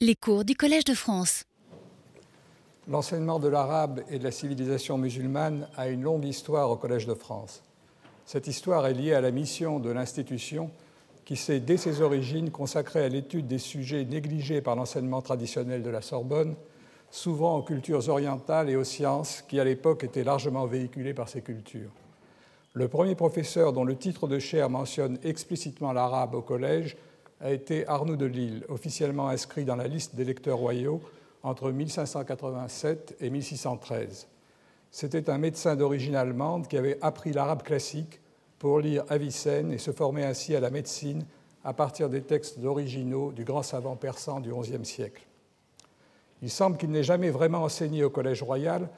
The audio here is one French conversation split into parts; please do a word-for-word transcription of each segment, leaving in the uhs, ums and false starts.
Les cours du Collège de France. L'enseignement de l'arabe et de la civilisation musulmane a une longue histoire au Collège de France. Cette histoire est liée à la mission de l'institution qui s'est, dès ses origines, consacrée à l'étude des sujets négligés par l'enseignement traditionnel de la Sorbonne, souvent aux cultures orientales et aux sciences qui, à l'époque, étaient largement véhiculées par ces cultures. Le premier professeur dont le titre de chaire mentionne explicitement l'arabe au Collège a été Arnaud de Lille, officiellement inscrit dans la liste des lecteurs royaux entre mille cinq cent quatre-vingt-sept et mille six cent treize. C'était un médecin d'origine allemande qui avait appris l'arabe classique pour lire Avicenne et se former ainsi à la médecine à partir des textes originaux du grand savant persan du onzième siècle. Il semble qu'il n'ait jamais vraiment enseigné au Collège royal,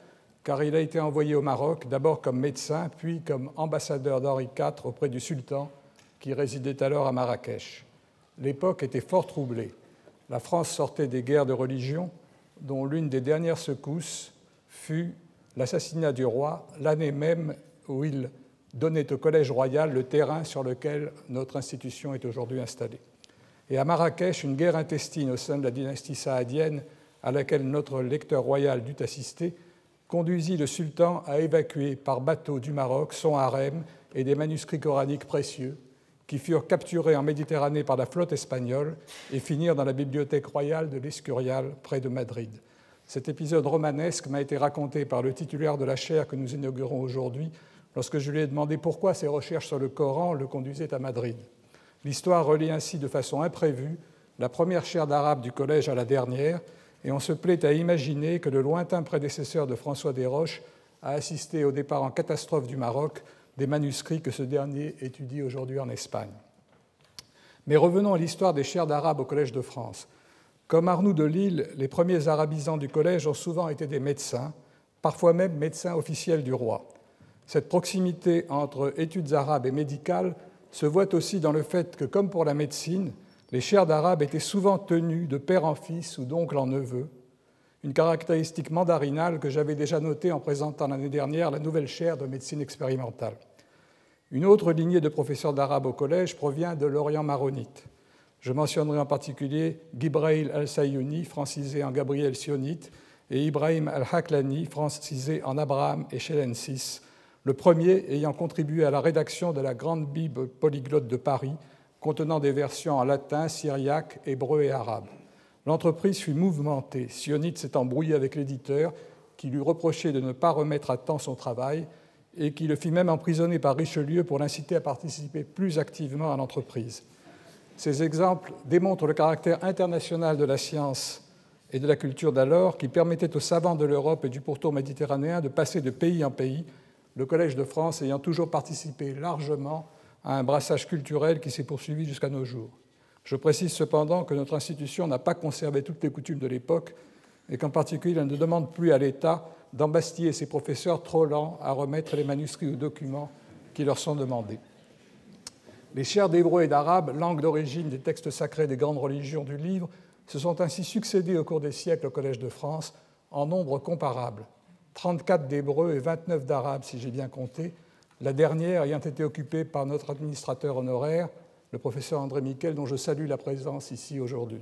car il a été envoyé au Maroc, d'abord comme médecin, puis comme ambassadeur d'Henri quatre auprès du sultan, qui résidait alors à Marrakech. L'époque était fort troublée. La France sortait des guerres de religion, dont l'une des dernières secousses fut l'assassinat du roi, l'année même où il donnait au Collège royal le terrain sur lequel notre institution est aujourd'hui installée. Et à Marrakech, une guerre intestine au sein de la dynastie saadienne, à laquelle notre lecteur royal dut assister, conduisit le sultan à évacuer par bateau du Maroc son harem et des manuscrits coraniques précieux, qui furent capturés en Méditerranée par la flotte espagnole et finirent dans la bibliothèque royale de l'Escurial, près de Madrid. Cet épisode romanesque m'a été raconté par le titulaire de la chaire que nous inaugurons aujourd'hui, lorsque je lui ai demandé pourquoi ses recherches sur le Coran le conduisaient à Madrid. L'histoire relie ainsi de façon imprévue la première chaire d'arabe du collège à la dernière, et on se plaît à imaginer que le lointain prédécesseur de François Desroches a assisté au départ en catastrophe du Maroc des manuscrits que ce dernier étudie aujourd'hui en Espagne. Mais revenons à l'histoire des chaires d'arabe au Collège de France. Comme Arnoux de Lille, les premiers arabisants du Collège ont souvent été des médecins, parfois même médecins officiels du roi. Cette proximité entre études arabes et médicales se voit aussi dans le fait que, comme pour la médecine, les chaires d'arabe étaient souvent tenues de père en fils ou d'oncle en neveu, une caractéristique mandarinale que j'avais déjà notée en présentant l'année dernière la nouvelle chaire de médecine expérimentale. Une autre lignée de professeurs d'arabe au collège provient de l'Orient maronite. Je mentionnerai en particulier Gibrail al-Sayouni, francisé en Gabriel Sionite, et Ibrahim al-Haklani, francisé en Abraham Ecchellensis, le premier ayant contribué à la rédaction de la Grande Bible polyglotte de Paris, contenant des versions en latin, syriaque, hébreu et arabe. L'entreprise fut mouvementée. Sionite s'est embrouillé avec l'éditeur, qui lui reprochait de ne pas remettre à temps son travail et qui le fit même emprisonner par Richelieu pour l'inciter à participer plus activement à l'entreprise. Ces exemples démontrent le caractère international de la science et de la culture d'alors, qui permettait aux savants de l'Europe et du pourtour méditerranéen de passer de pays en pays, le Collège de France ayant toujours participé largement à un brassage culturel qui s'est poursuivi jusqu'à nos jours. Je précise cependant que notre institution n'a pas conservé toutes les coutumes de l'époque et qu'en particulier, elle ne demande plus à l'État d'embastiller ses professeurs trop lents à remettre les manuscrits ou documents qui leur sont demandés. Les chaires d'hébreu et d'arabe, langue d'origine des textes sacrés des grandes religions du livre, se sont ainsi succédées au cours des siècles au Collège de France en nombre comparable. trente-quatre d'hébreu et vingt-neuf d'arabe, si j'ai bien compté, la dernière ayant été occupée par notre administrateur honoraire, le professeur André Miquel, dont je salue la présence ici aujourd'hui.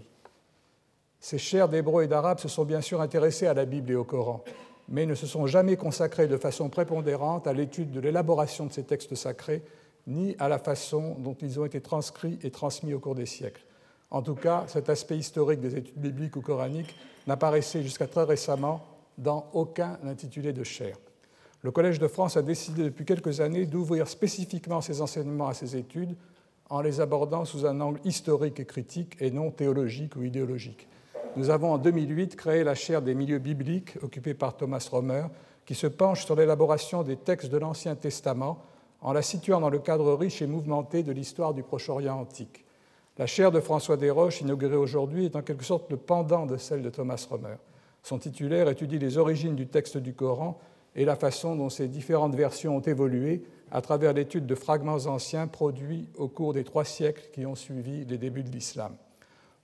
Ces chaires d'hébreu et d'arabe se sont bien sûr intéressées à la Bible et au Coran, mais ne se sont jamais consacrées de façon prépondérante à l'étude de l'élaboration de ces textes sacrés, ni à la façon dont ils ont été transcrits et transmis au cours des siècles. En tout cas, cet aspect historique des études bibliques ou coraniques n'apparaissait jusqu'à très récemment dans aucun intitulé de chaire. Le Collège de France a décidé depuis quelques années d'ouvrir spécifiquement ses enseignements à ces études en les abordant sous un angle historique et critique et non théologique ou idéologique. Nous avons en deux mille huit créé la chaire des milieux bibliques occupée par Thomas Römer qui se penche sur l'élaboration des textes de l'Ancien Testament en la situant dans le cadre riche et mouvementé de l'histoire du Proche-Orient antique. La chaire de François Desroches, inaugurée aujourd'hui, est en quelque sorte le pendant de celle de Thomas Römer. Son titulaire étudie les origines du texte du Coran et la façon dont ces différentes versions ont évolué à travers l'étude de fragments anciens produits au cours des trois siècles qui ont suivi les débuts de l'islam.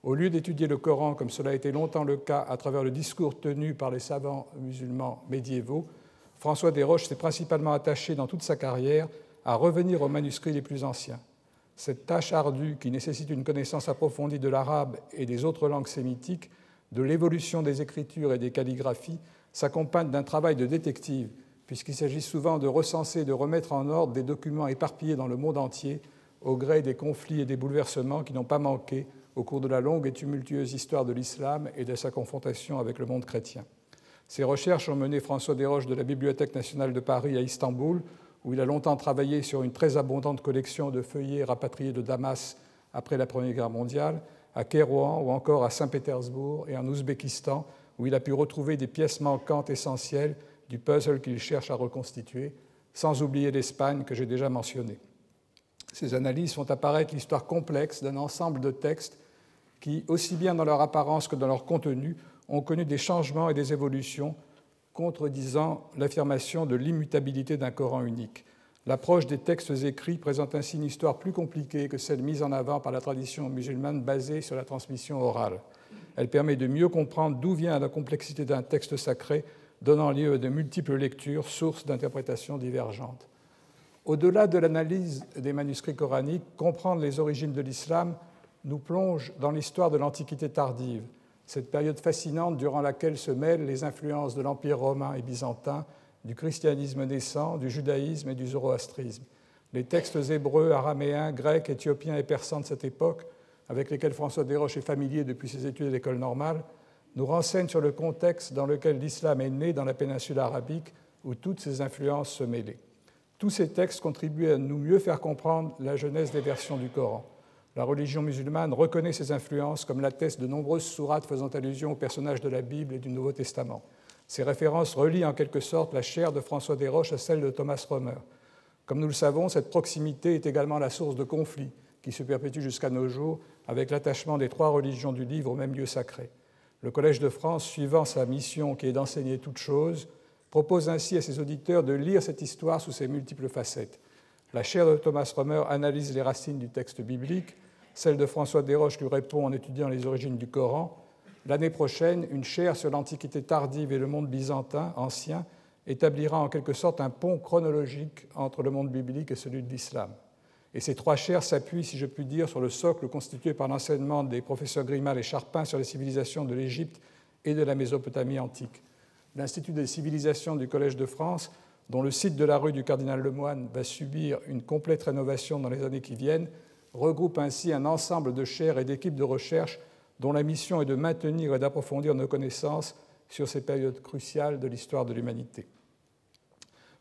Au lieu d'étudier le Coran, comme cela a été longtemps le cas à travers le discours tenu par les savants musulmans médiévaux, François Desroches s'est principalement attaché dans toute sa carrière à revenir aux manuscrits les plus anciens. Cette tâche ardue, qui nécessite une connaissance approfondie de l'arabe et des autres langues sémitiques, de l'évolution des écritures et des calligraphies s'accompagne d'un travail de détective, puisqu'il s'agit souvent de recenser et de remettre en ordre des documents éparpillés dans le monde entier au gré des conflits et des bouleversements qui n'ont pas manqué au cours de la longue et tumultueuse histoire de l'islam et de sa confrontation avec le monde chrétien. Ces recherches ont mené François Desroches de la Bibliothèque nationale de Paris à Istanbul, où il a longtemps travaillé sur une très abondante collection de feuillets rapatriés de Damas après la Première Guerre mondiale, à Kairouan ou encore à Saint-Pétersbourg et en Ouzbékistan, où il a pu retrouver des pièces manquantes essentielles du puzzle qu'il cherche à reconstituer, sans oublier l'Espagne que j'ai déjà mentionnée. Ces analyses font apparaître l'histoire complexe d'un ensemble de textes qui, aussi bien dans leur apparence que dans leur contenu, ont connu des changements et des évolutions contredisant l'affirmation de l'immutabilité d'un Coran unique. L'approche des textes écrits présente ainsi une histoire plus compliquée que celle mise en avant par la tradition musulmane basée sur la transmission orale. Elle permet de mieux comprendre d'où vient la complexité d'un texte sacré, donnant lieu à de multiples lectures, sources d'interprétations divergentes. Au-delà de l'analyse des manuscrits coraniques, comprendre les origines de l'islam nous plonge dans l'histoire de l'Antiquité tardive, cette période fascinante durant laquelle se mêlent les influences de l'Empire romain et byzantin, du christianisme naissant, du judaïsme et du zoroastrisme. Les textes hébreux, araméens, grecs, éthiopiens et persans de cette époque, avec lesquels François Desroches est familier depuis ses études à l'école normale, nous renseignent sur le contexte dans lequel l'islam est né dans la péninsule arabique, où toutes ces influences se mêlaient. Tous ces textes contribuent à nous mieux faire comprendre la genèse des versions du Coran. La religion musulmane reconnaît ces influences, comme l'attestent de nombreuses sourates faisant allusion aux personnages de la Bible et du Nouveau Testament. Ces références relient en quelque sorte la chaire de François Desroches à celle de Thomas Römer. Comme nous le savons, cette proximité est également la source de conflits qui se perpétuent jusqu'à nos jours avec l'attachement des trois religions du livre au même lieu sacré. Le Collège de France, suivant sa mission qui est d'enseigner toutes choses, propose ainsi à ses auditeurs de lire cette histoire sous ses multiples facettes. La chaire de Thomas Römer analyse les racines du texte biblique, celle de François Desroches lui répond en étudiant les origines du Coran. L'année prochaine, une chaire sur l'Antiquité tardive et le monde byzantin ancien établira en quelque sorte un pont chronologique entre le monde biblique et celui de l'islam. Et ces trois chaires s'appuient, si je puis dire, sur le socle constitué par l'enseignement des professeurs Grimal et Charpin sur les civilisations de l'Égypte et de la Mésopotamie antique. L'Institut des civilisations du Collège de France, dont le site de la rue du Cardinal Lemoine va subir une complète rénovation dans les années qui viennent, regroupe ainsi un ensemble de chaires et d'équipes de recherche dont la mission est de maintenir et d'approfondir nos connaissances sur ces périodes cruciales de l'histoire de l'humanité.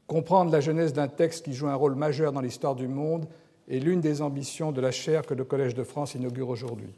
Comprendre la genèse d'un texte qui joue un rôle majeur dans l'histoire du monde est l'une des ambitions de la chaire que le Collège de France inaugure aujourd'hui.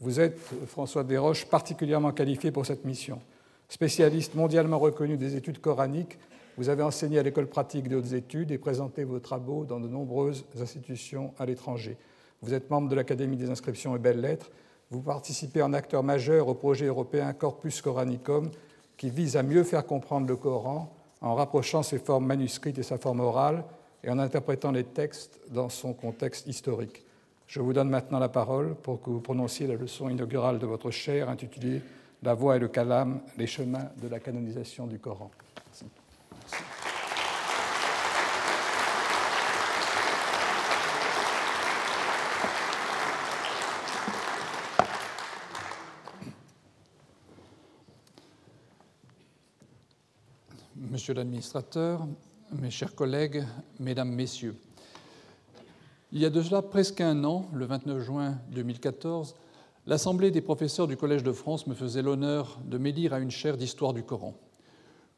Vous êtes, François Desroches, particulièrement qualifié pour cette mission. Spécialiste mondialement reconnu des études coraniques, vous avez enseigné à l'École pratique des hautes études et présenté vos travaux dans de nombreuses institutions à l'étranger. Vous êtes membre de l'Académie des inscriptions et belles-lettres. Vous participez en acteur majeur au projet européen Corpus Coranicum, qui vise à mieux faire comprendre le Coran en rapprochant ses formes manuscrites et sa forme orale et en interprétant les textes dans son contexte historique. Je vous donne maintenant la parole pour que vous prononciez la leçon inaugurale de votre chaire intitulée « La voix et le calame, les chemins de la canonisation du Coran ». Merci. Monsieur l'administrateur, mes chers collègues, mesdames, messieurs. Il y a de cela presque un an, le vingt-neuf juin deux mille quatorze, l'Assemblée des professeurs du Collège de France me faisait l'honneur de m'élire à une chaire d'histoire du Coran.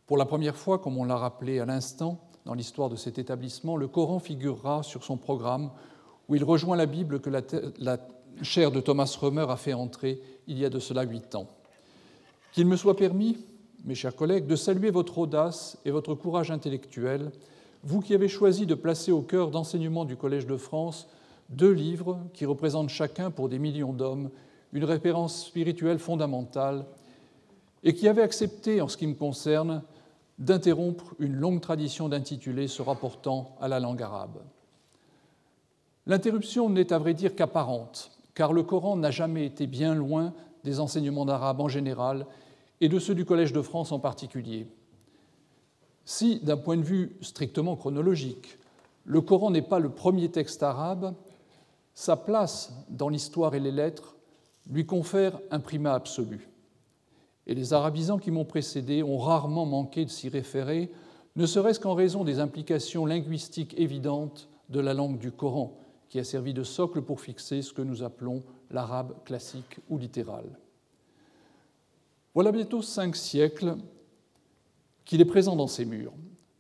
Pour la première fois, comme on l'a rappelé à l'instant, dans l'histoire de cet établissement, le Coran figurera sur son programme où il rejoint la Bible que la, la chaire de Thomas Römer a fait entrer il y a de cela huit ans. Qu'il me soit permis, mes chers collègues, de saluer votre audace et votre courage intellectuel, vous qui avez choisi de placer au cœur d'enseignement du Collège de France deux livres qui représentent chacun pour des millions d'hommes une référence spirituelle fondamentale et qui avez accepté, en ce qui me concerne, d'interrompre une longue tradition d'intitulés se rapportant à la langue arabe. L'interruption n'est à vrai dire qu'apparente, car le Coran n'a jamais été bien loin des enseignements d'arabe en général et de ceux du Collège de France en particulier. Si, d'un point de vue strictement chronologique, le Coran n'est pas le premier texte arabe, sa place dans l'histoire et les lettres lui confère un primat absolu. et les arabisants qui m'ont précédé ont rarement manqué de s'y référer, ne serait-ce qu'en raison des implications linguistiques évidentes de la langue du Coran, qui a servi de socle pour fixer ce que nous appelons l'arabe classique ou littéral. Voilà bientôt cinq siècles qu'il est présent dans ces murs.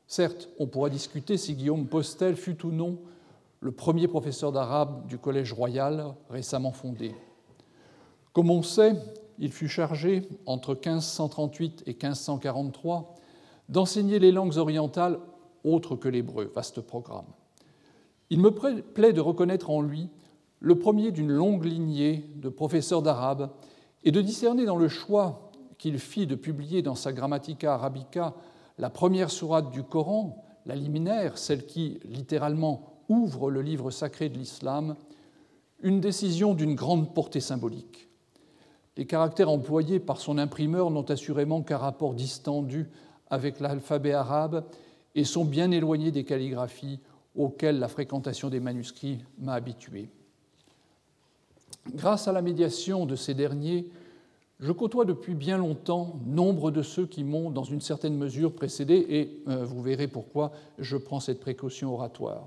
Certes, on pourra discuter si Guillaume Postel fut ou non le premier professeur d'arabe du Collège royal récemment fondé. Comme on sait, il fut chargé, entre quinze cent trente-huit et quinze cent quarante-trois, d'enseigner les langues orientales autres que l'hébreu, vaste programme. Il me plaît de reconnaître en lui le premier d'une longue lignée de professeurs d'arabe et de discerner dans le choix qu'il fit de publier dans sa Grammatica Arabica la première sourate du Coran, la liminaire, celle qui, littéralement, ouvre le livre sacré de l'islam, une décision d'une grande portée symbolique. Les caractères employés par son imprimeur n'ont assurément qu'un rapport distendu avec l'alphabet arabe et sont bien éloignés des calligraphies auxquelles la fréquentation des manuscrits m'a habitué. Grâce à la médiation de ces derniers, je côtoie depuis bien longtemps nombre de ceux qui m'ont, dans une certaine mesure, précédé, et euh, vous verrez pourquoi je prends cette précaution oratoire.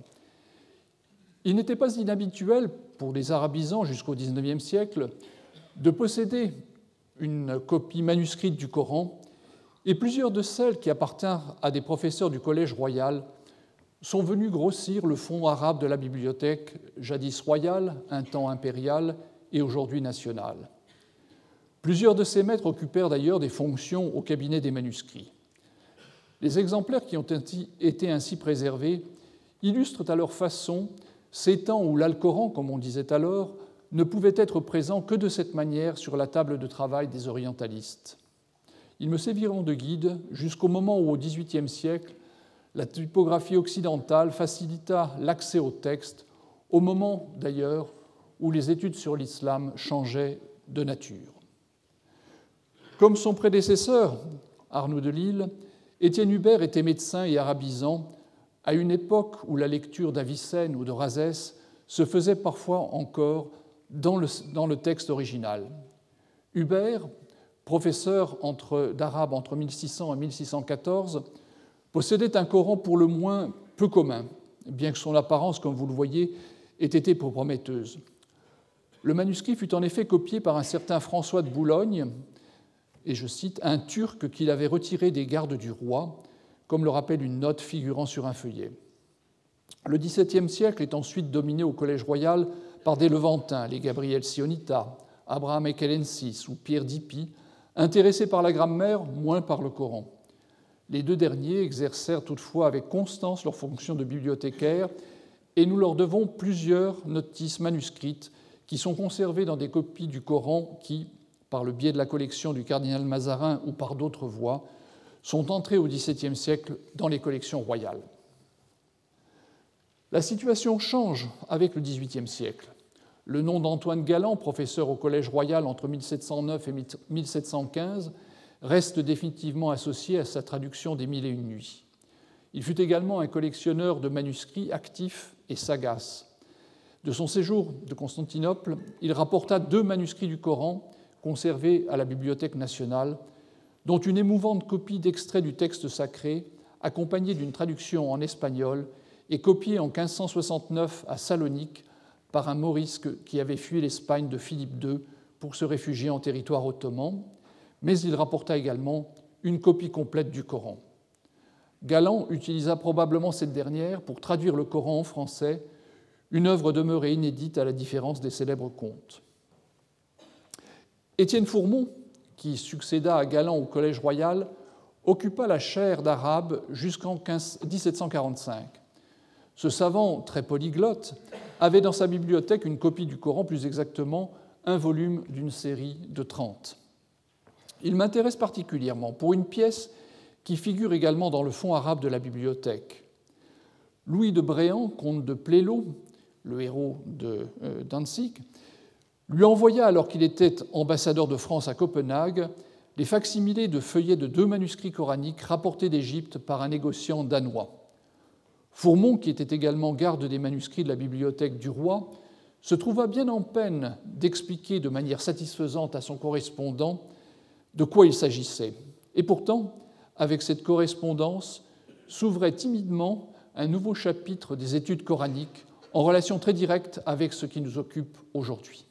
Il n'était pas inhabituel pour les arabisans jusqu'au XIXe siècle de posséder une copie manuscrite du Coran, et plusieurs de celles qui appartinrent à des professeurs du Collège royal sont venues grossir le fonds arabe de la bibliothèque, jadis royale, un temps impériale et aujourd'hui nationale. Plusieurs de ces maîtres occupèrent d'ailleurs des fonctions au cabinet des manuscrits. Les exemplaires qui ont été ainsi préservés illustrent à leur façon ces temps où l'Alcoran, comme on disait alors, ne pouvait être présent que de cette manière sur la table de travail des orientalistes. Ils me serviront de guide jusqu'au moment où, au XVIIIe siècle, la typographie occidentale facilita l'accès au texte, au moment d'ailleurs où les études sur l'islam changeaient de nature. Comme son prédécesseur, Arnaud de Lille, Étienne Hubert était médecin et arabisant à une époque où la lecture d'Avicenne ou de Razès se faisait parfois encore dans le, dans le texte original. Hubert, professeur entre, d'arabe entre mille six cents et mille six cent quatorze, possédait un Coran pour le moins peu commun, bien que son apparence, comme vous le voyez, ait été prometteuse. Le manuscrit fut en effet copié par un certain François de Boulogne, et je cite, « un Turc qu'il avait retiré des gardes du roi », comme le rappelle une note figurant sur un feuillet. Le XVIIe siècle est ensuite dominé au Collège royal par des Levantins, les Gabriel Sionite, Abraham Ecchellensis ou Pierre Dippy, intéressés par la grammaire, moins par le Coran. Les deux derniers exercèrent toutefois avec constance leur fonction de bibliothécaires et nous leur devons plusieurs notices manuscrites qui sont conservées dans des copies du Coran qui, par le biais de la collection du cardinal Mazarin ou par d'autres voies, sont entrées au XVIIe siècle dans les collections royales. La situation change avec le XVIIIe siècle. Le nom d'Antoine Galland, professeur au Collège royal entre mille sept cent neuf et mille sept cent quinze, reste définitivement associé à sa traduction des Mille et une nuits. Il fut également un collectionneur de manuscrits actif et sagace. De son séjour de Constantinople, il rapporta deux manuscrits du Coran conservés à la Bibliothèque nationale, dont une émouvante copie d'extraits du texte sacré, accompagnée d'une traduction en espagnol, et copié en quinze cent soixante-neuf à Salonique par un morisque qui avait fui l'Espagne de Philippe deux pour se réfugier en territoire ottoman, mais il rapporta également une copie complète du Coran. Galland utilisa probablement cette dernière pour traduire le Coran en français, une œuvre demeurée inédite à la différence des célèbres contes. Étienne Fourmont, qui succéda à Galland au Collège royal, occupa la chaire d'arabe jusqu'en dix-sept cent quarante-cinq. Ce savant, très polyglotte, avait dans sa bibliothèque une copie du Coran, plus exactement un volume d'une série de trente. Il m'intéresse particulièrement pour une pièce qui figure également dans le fond arabe de la bibliothèque. Louis de Bréan, comte de Plélo, le héros de euh, Danzig, lui envoya, alors qu'il était ambassadeur de France à Copenhague, les facsimilés de feuillets de deux manuscrits coraniques rapportés d'Égypte par un négociant danois. Fourmont, qui était également garde des manuscrits de la bibliothèque du roi, se trouva bien en peine d'expliquer de manière satisfaisante à son correspondant de quoi il s'agissait. Et pourtant, avec cette correspondance, s'ouvrait timidement un nouveau chapitre des études coraniques en relation très directe avec ce qui nous occupe aujourd'hui.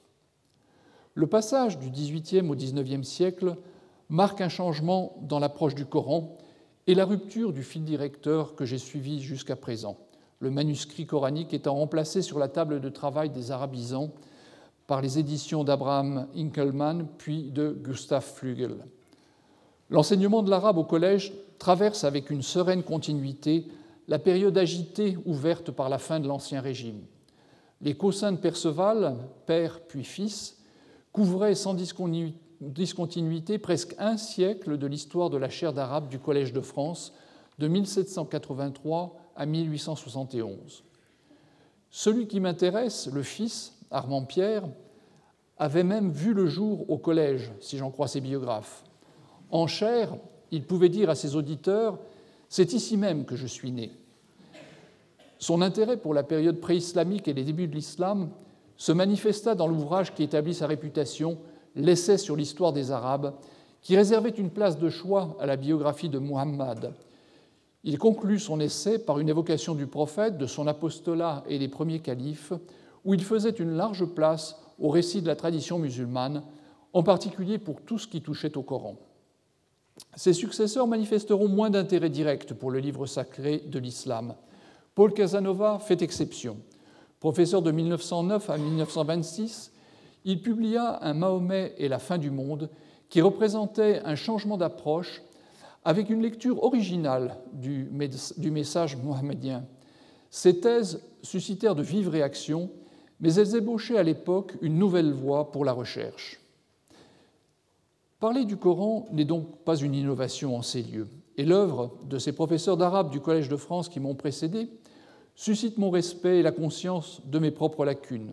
Le passage du dix-huitième au dix-neuvième siècle marque un changement dans l'approche du Coran et la rupture du fil directeur que j'ai suivi jusqu'à présent, le manuscrit coranique étant remplacé sur la table de travail des arabisans par les éditions d'Abraham Ecchellensis puis de Gustav Flügel. L'enseignement de l'arabe au collège traverse avec une sereine continuité la période agitée ouverte par la fin de l'Ancien Régime. Les Caussins de Perceval, père puis fils, couvraient sans discontinuité presque un siècle de l'histoire de la chaire d'arabe du Collège de France, de mille sept cent quatre-vingt-trois à mille huit cent soixante et onze. Celui qui m'intéresse, le fils, Armand Pierre, avait même vu le jour au collège, si j'en crois ses biographes. En chaire, il pouvait dire à ses auditeurs « C'est ici même que je suis né ». Son intérêt pour la période pré-islamique et les débuts de l'islam se manifesta dans l'ouvrage qui établit sa réputation, « L'essai sur l'histoire des Arabes », qui réservait une place de choix à la biographie de Muhammad. Il conclut son essai par une évocation du prophète, de son apostolat et des premiers califes, où il faisait une large place au récit de la tradition musulmane, en particulier pour tout ce qui touchait au Coran. Ses successeurs manifesteront moins d'intérêt direct pour le livre sacré de l'islam. Paul Casanova fait exception. Professeur de mille neuf cent neuf à mille neuf cent vingt-six, il publia un Mahomet et la fin du monde qui représentait un changement d'approche avec une lecture originale du message mohammedien. Ces thèses suscitèrent de vives réactions, mais elles ébauchaient à l'époque une nouvelle voie pour la recherche. Parler du Coran n'est donc pas une innovation en ces lieux, et l'œuvre de ces professeurs d'arabe du Collège de France qui m'ont précédé suscite mon respect et la conscience de mes propres lacunes.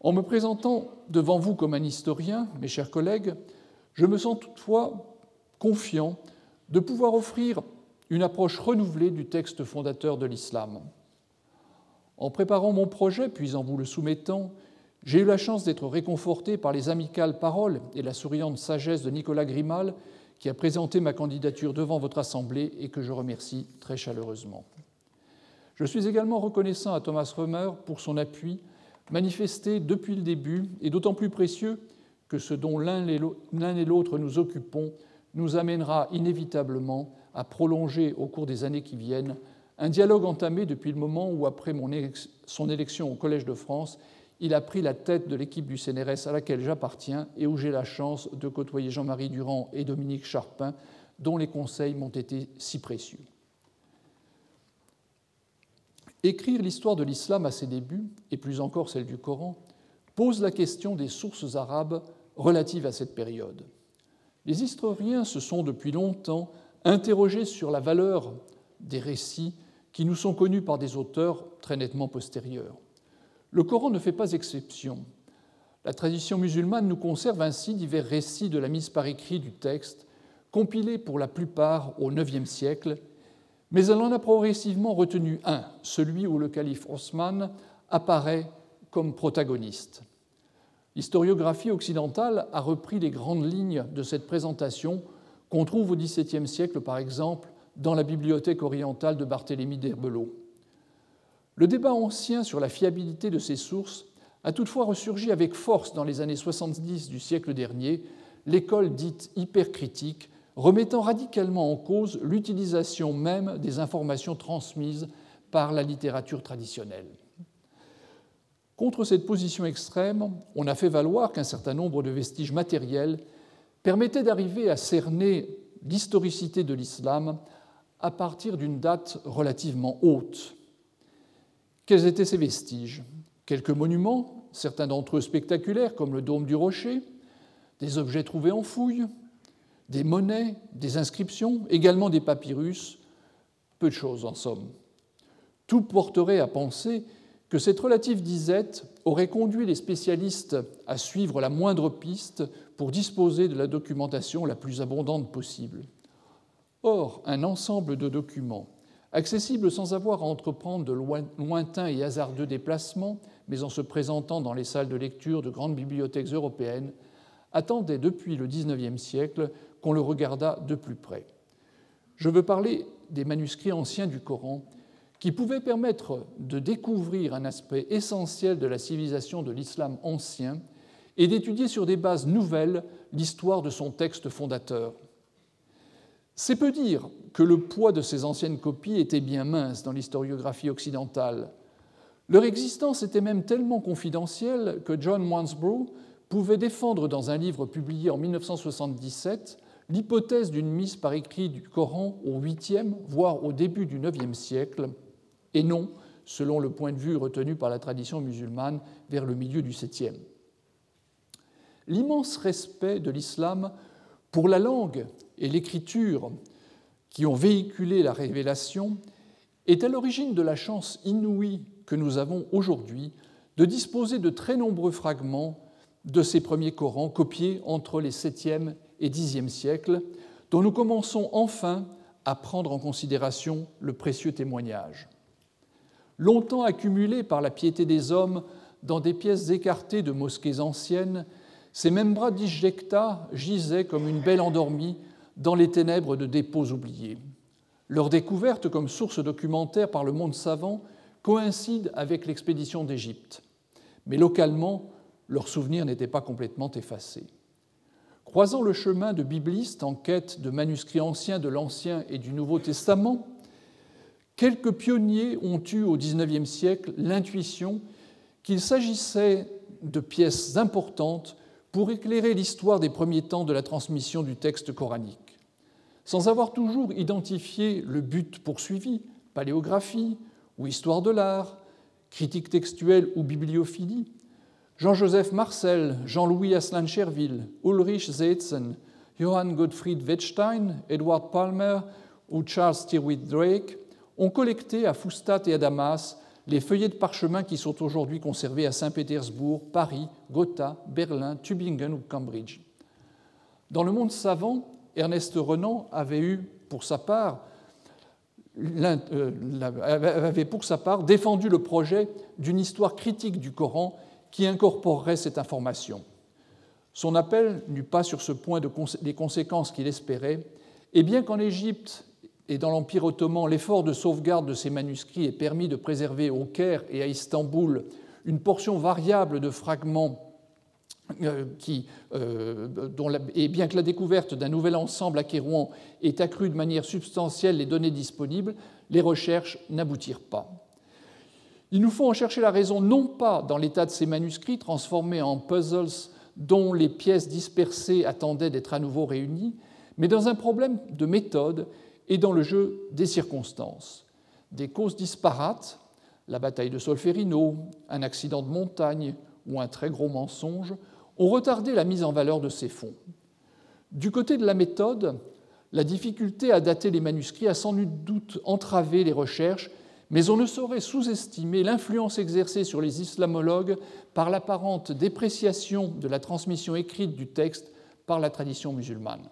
En me présentant devant vous comme un historien, mes chers collègues, je me sens toutefois confiant de pouvoir offrir une approche renouvelée du texte fondateur de l'islam. En préparant mon projet, puis en vous le soumettant, j'ai eu la chance d'être réconforté par les amicales paroles et la souriante sagesse de Nicolas Grimal, qui a présenté ma candidature devant votre Assemblée et que je remercie très chaleureusement. Je suis également reconnaissant à Thomas Römer pour son appui, manifesté depuis le début et d'autant plus précieux que ce dont l'un et l'autre nous occupons nous amènera inévitablement à prolonger au cours des années qui viennent un dialogue entamé depuis le moment où, après mon élection, son élection au Collège de France, il a pris la tête de l'équipe du C N R S à laquelle j'appartiens et où j'ai la chance de côtoyer Jean-Marie Durand et Dominique Charpin, dont les conseils m'ont été si précieux. Écrire l'histoire de l'islam à ses débuts, et plus encore celle du Coran, pose la question des sources arabes relatives à cette période. Les historiens se sont depuis longtemps interrogés sur la valeur des récits qui nous sont connus par des auteurs très nettement postérieurs. Le Coran ne fait pas exception. La tradition musulmane nous conserve ainsi divers récits de la mise par écrit du texte, compilés pour la plupart au neuvième siècle, mais elle en a progressivement retenu un, celui où le calife Osman apparaît comme protagoniste. L'historiographie occidentale a repris les grandes lignes de cette présentation qu'on trouve au dix-septième siècle, par exemple, dans la bibliothèque orientale de Barthélemy d'Herbelot. Le débat ancien sur la fiabilité de ces sources a toutefois ressurgi avec force dans les années soixante-dix du siècle dernier, l'école dite hypercritique, remettant radicalement en cause l'utilisation même des informations transmises par la littérature traditionnelle. Contre cette position extrême, on a fait valoir qu'un certain nombre de vestiges matériels permettaient d'arriver à cerner l'historicité de l'islam à partir d'une date relativement haute. Quels étaient ces vestiges ? Quelques monuments, certains d'entre eux spectaculaires, comme le dôme du Rocher, des objets trouvés en fouille, des monnaies, des inscriptions, également des papyrus, peu de choses en somme. Tout porterait à penser que cette relative disette aurait conduit les spécialistes à suivre la moindre piste pour disposer de la documentation la plus abondante possible. Or, un ensemble de documents, accessible sans avoir à entreprendre de lointains et hasardeux déplacements, mais en se présentant dans les salles de lecture de grandes bibliothèques européennes, attendait depuis le dix-neuvième siècle qu'on le regardât de plus près. Je veux parler des manuscrits anciens du Coran qui pouvaient permettre de découvrir un aspect essentiel de la civilisation de l'islam ancien et d'étudier sur des bases nouvelles l'histoire de son texte fondateur. C'est peu dire que le poids de ces anciennes copies était bien mince dans l'historiographie occidentale. Leur existence était même tellement confidentielle que John Wansbrough pouvait défendre dans un livre publié en mille neuf cent soixante-dix-sept l'hypothèse d'une mise par écrit du Coran au huitième, voire au début du neuvième siècle, et non, selon le point de vue retenu par la tradition musulmane, vers le milieu du septième. L'immense respect de l'islam pour la langue et l'écriture qui ont véhiculé la révélation est à l'origine de la chance inouïe que nous avons aujourd'hui de disposer de très nombreux fragments de ces premiers Corans copiés entre les septième et dixième siècles, dont nous commençons enfin à prendre en considération le précieux témoignage. Longtemps accumulés par la piété des hommes dans des pièces écartées de mosquées anciennes, ces membra disjecta gisaient comme une belle endormie dans les ténèbres de dépôts oubliés. Leur découverte comme source documentaire par le monde savant coïncide avec l'expédition d'Égypte. Mais localement, leur souvenir n'était pas complètement effacé. Croisant le chemin de biblistes en quête de manuscrits anciens de l'Ancien et du Nouveau Testament, quelques pionniers ont eu au dix-neuvième siècle l'intuition qu'il s'agissait de pièces importantes pour éclairer l'histoire des premiers temps de la transmission du texte coranique. Sans avoir toujours identifié le but poursuivi, paléographie ou histoire de l'art, critique textuelle ou bibliophilie, Jean-Joseph Marcel, Jean-Louis Aslan-Cherville, Ulrich Seetzen, Johann Gottfried Wettstein, Edward Palmer ou Charles Tirwith Drake ont collecté à Foustat et à Damas les feuillets de parchemin qui sont aujourd'hui conservés à Saint-Pétersbourg, Paris, Gotha, Berlin, Tübingen ou Cambridge. Dans le monde savant, Ernest Renan avait eu, pour sa part, euh, avait pour sa part défendu le projet d'une histoire critique du Coran qui incorporerait cette information. Son appel n'eut pas sur ce point de cons- les conséquences qu'il espérait, et bien qu'en Égypte et dans l'Empire ottoman, l'effort de sauvegarde de ces manuscrits ait permis de préserver au Caire et à Istanbul une portion variable de fragments euh, qui, euh, dont la, et bien que la découverte d'un nouvel ensemble à Kairouan ait accru de manière substantielle les données disponibles, les recherches n'aboutirent pas. Il nous faut en chercher la raison non pas dans l'état de ces manuscrits transformés en puzzles dont les pièces dispersées attendaient d'être à nouveau réunies, mais dans un problème de méthode et dans le jeu des circonstances. Des causes disparates, la bataille de Solferino, un accident de montagne ou un très gros mensonge, ont retardé la mise en valeur de ces fonds. Du côté de la méthode, la difficulté à dater les manuscrits a sans nul doute entravé les recherches, mais on ne saurait sous-estimer l'influence exercée sur les islamologues par l'apparente dépréciation de la transmission écrite du texte par la tradition musulmane.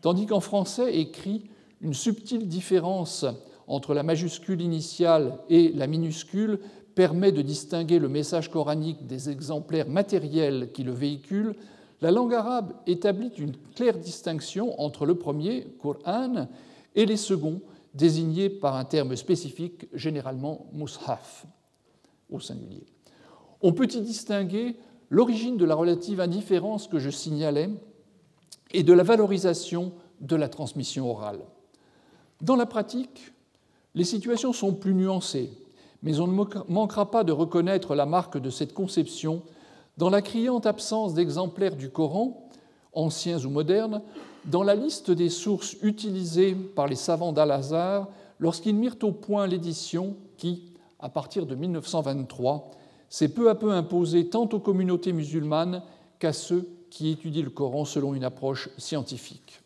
Tandis qu'en français écrit, une subtile différence entre la majuscule initiale et la minuscule permet de distinguer le message coranique des exemplaires matériels qui le véhiculent. La langue arabe établit une claire distinction entre le premier, Qur'an, et les seconds, désignés par un terme spécifique, généralement mushaf, au singulier. On peut y distinguer l'origine de la relative indifférence que je signalais et de la valorisation de la transmission orale. Dans la pratique, les situations sont plus nuancées, mais on ne manquera pas de reconnaître la marque de cette conception dans la criante absence d'exemplaires du Coran, anciens ou modernes, dans la liste des sources utilisées par les savants d'Al-Azhar lorsqu'ils mirent au point l'édition qui, à partir de mille neuf cent vingt-trois, s'est peu à peu imposée tant aux communautés musulmanes qu'à ceux qui étudient le Coran selon une approche scientifique.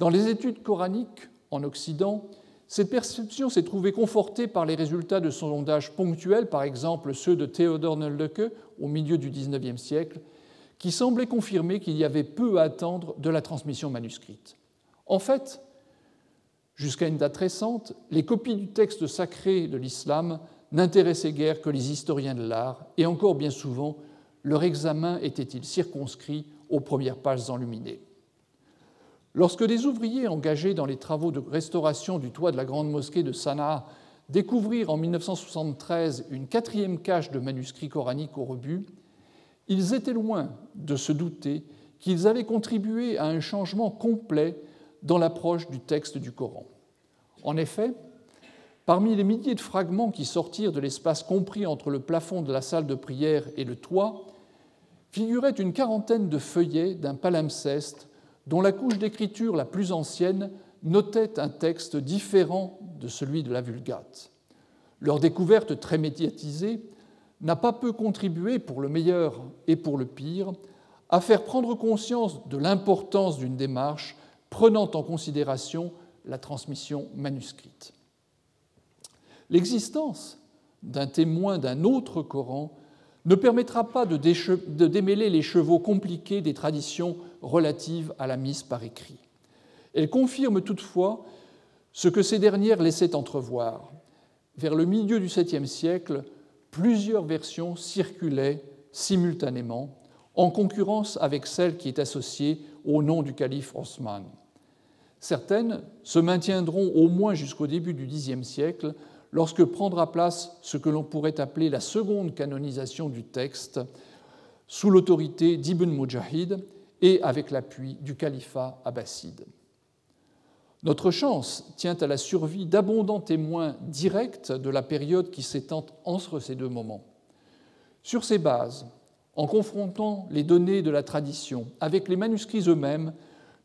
Dans les études coraniques, en Occident, cette perception s'est trouvée confortée par les résultats de sondages ponctuels, par exemple ceux de Theodor Nöldeke au milieu du dix-neuvième siècle, qui semblaient confirmer qu'il y avait peu à attendre de la transmission manuscrite. En fait, jusqu'à une date récente, les copies du texte sacré de l'islam n'intéressaient guère que les historiens de l'art, et encore bien souvent, leur examen était-il circonscrit aux premières pages enluminées. Lorsque les ouvriers engagés dans les travaux de restauration du toit de la grande mosquée de Sanaa découvrirent en mille neuf cent soixante-treize une quatrième cache de manuscrits coraniques au rebut, ils étaient loin de se douter qu'ils avaient contribué à un changement complet dans l'approche du texte du Coran. En effet, parmi les milliers de fragments qui sortirent de l'espace compris entre le plafond de la salle de prière et le toit, figuraient une quarantaine de feuillets d'un palimpseste dont la couche d'écriture la plus ancienne notait un texte différent de celui de la Vulgate. Leur découverte très médiatisée n'a pas peu contribué, pour le meilleur et pour le pire, à faire prendre conscience de l'importance d'une démarche prenant en considération la transmission manuscrite. L'existence d'un témoin d'un autre Coran ne permettra pas de, déche- de démêler les chevaux compliqués des traditions relatives à la mise par écrit. Elle confirme toutefois ce que ces dernières laissaient entrevoir. Vers le milieu du septième siècle, plusieurs versions circulaient simultanément, en concurrence avec celle qui est associée au nom du calife Osman. Certaines se maintiendront au moins jusqu'au début du dixième siècle, lorsque prendra place ce que l'on pourrait appeler la seconde canonisation du texte, sous l'autorité d'Ibn Mujahid et avec l'appui du califat abbasside. Notre chance tient à la survie d'abondants témoins directs de la période qui s'étend entre ces deux moments. Sur ces bases, en confrontant les données de la tradition avec les manuscrits eux-mêmes,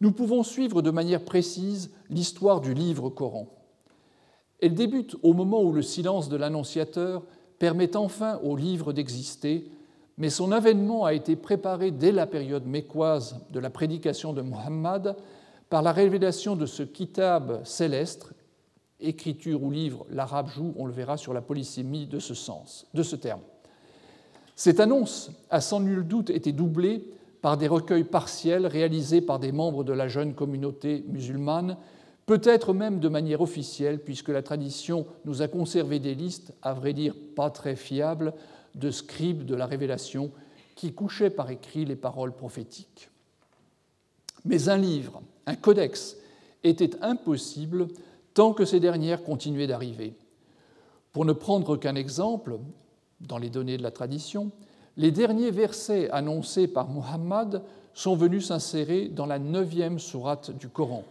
nous pouvons suivre de manière précise l'histoire du livre Coran. Elle débute au moment où le silence de l'annonciateur permet enfin au livre d'exister, mais son avènement a été préparé dès la période mécoise de la prédication de Mohammed par la révélation de ce kitab céleste, écriture ou livre, l'arabe joue, on le verra, sur la polysémie de ce sens, de ce terme. Cette annonce a sans nul doute été doublée par des recueils partiels réalisés par des membres de la jeune communauté musulmane, peut-être même de manière officielle, puisque la tradition nous a conservé des listes, à vrai dire pas très fiables, de scribes de la révélation qui couchaient par écrit les paroles prophétiques. Mais un livre, un codex, était impossible tant que ces dernières continuaient d'arriver. Pour ne prendre qu'un exemple, dans les données de la tradition, les derniers versets annoncés par Mohammed sont venus s'insérer dans la neuvième sourate du Coran.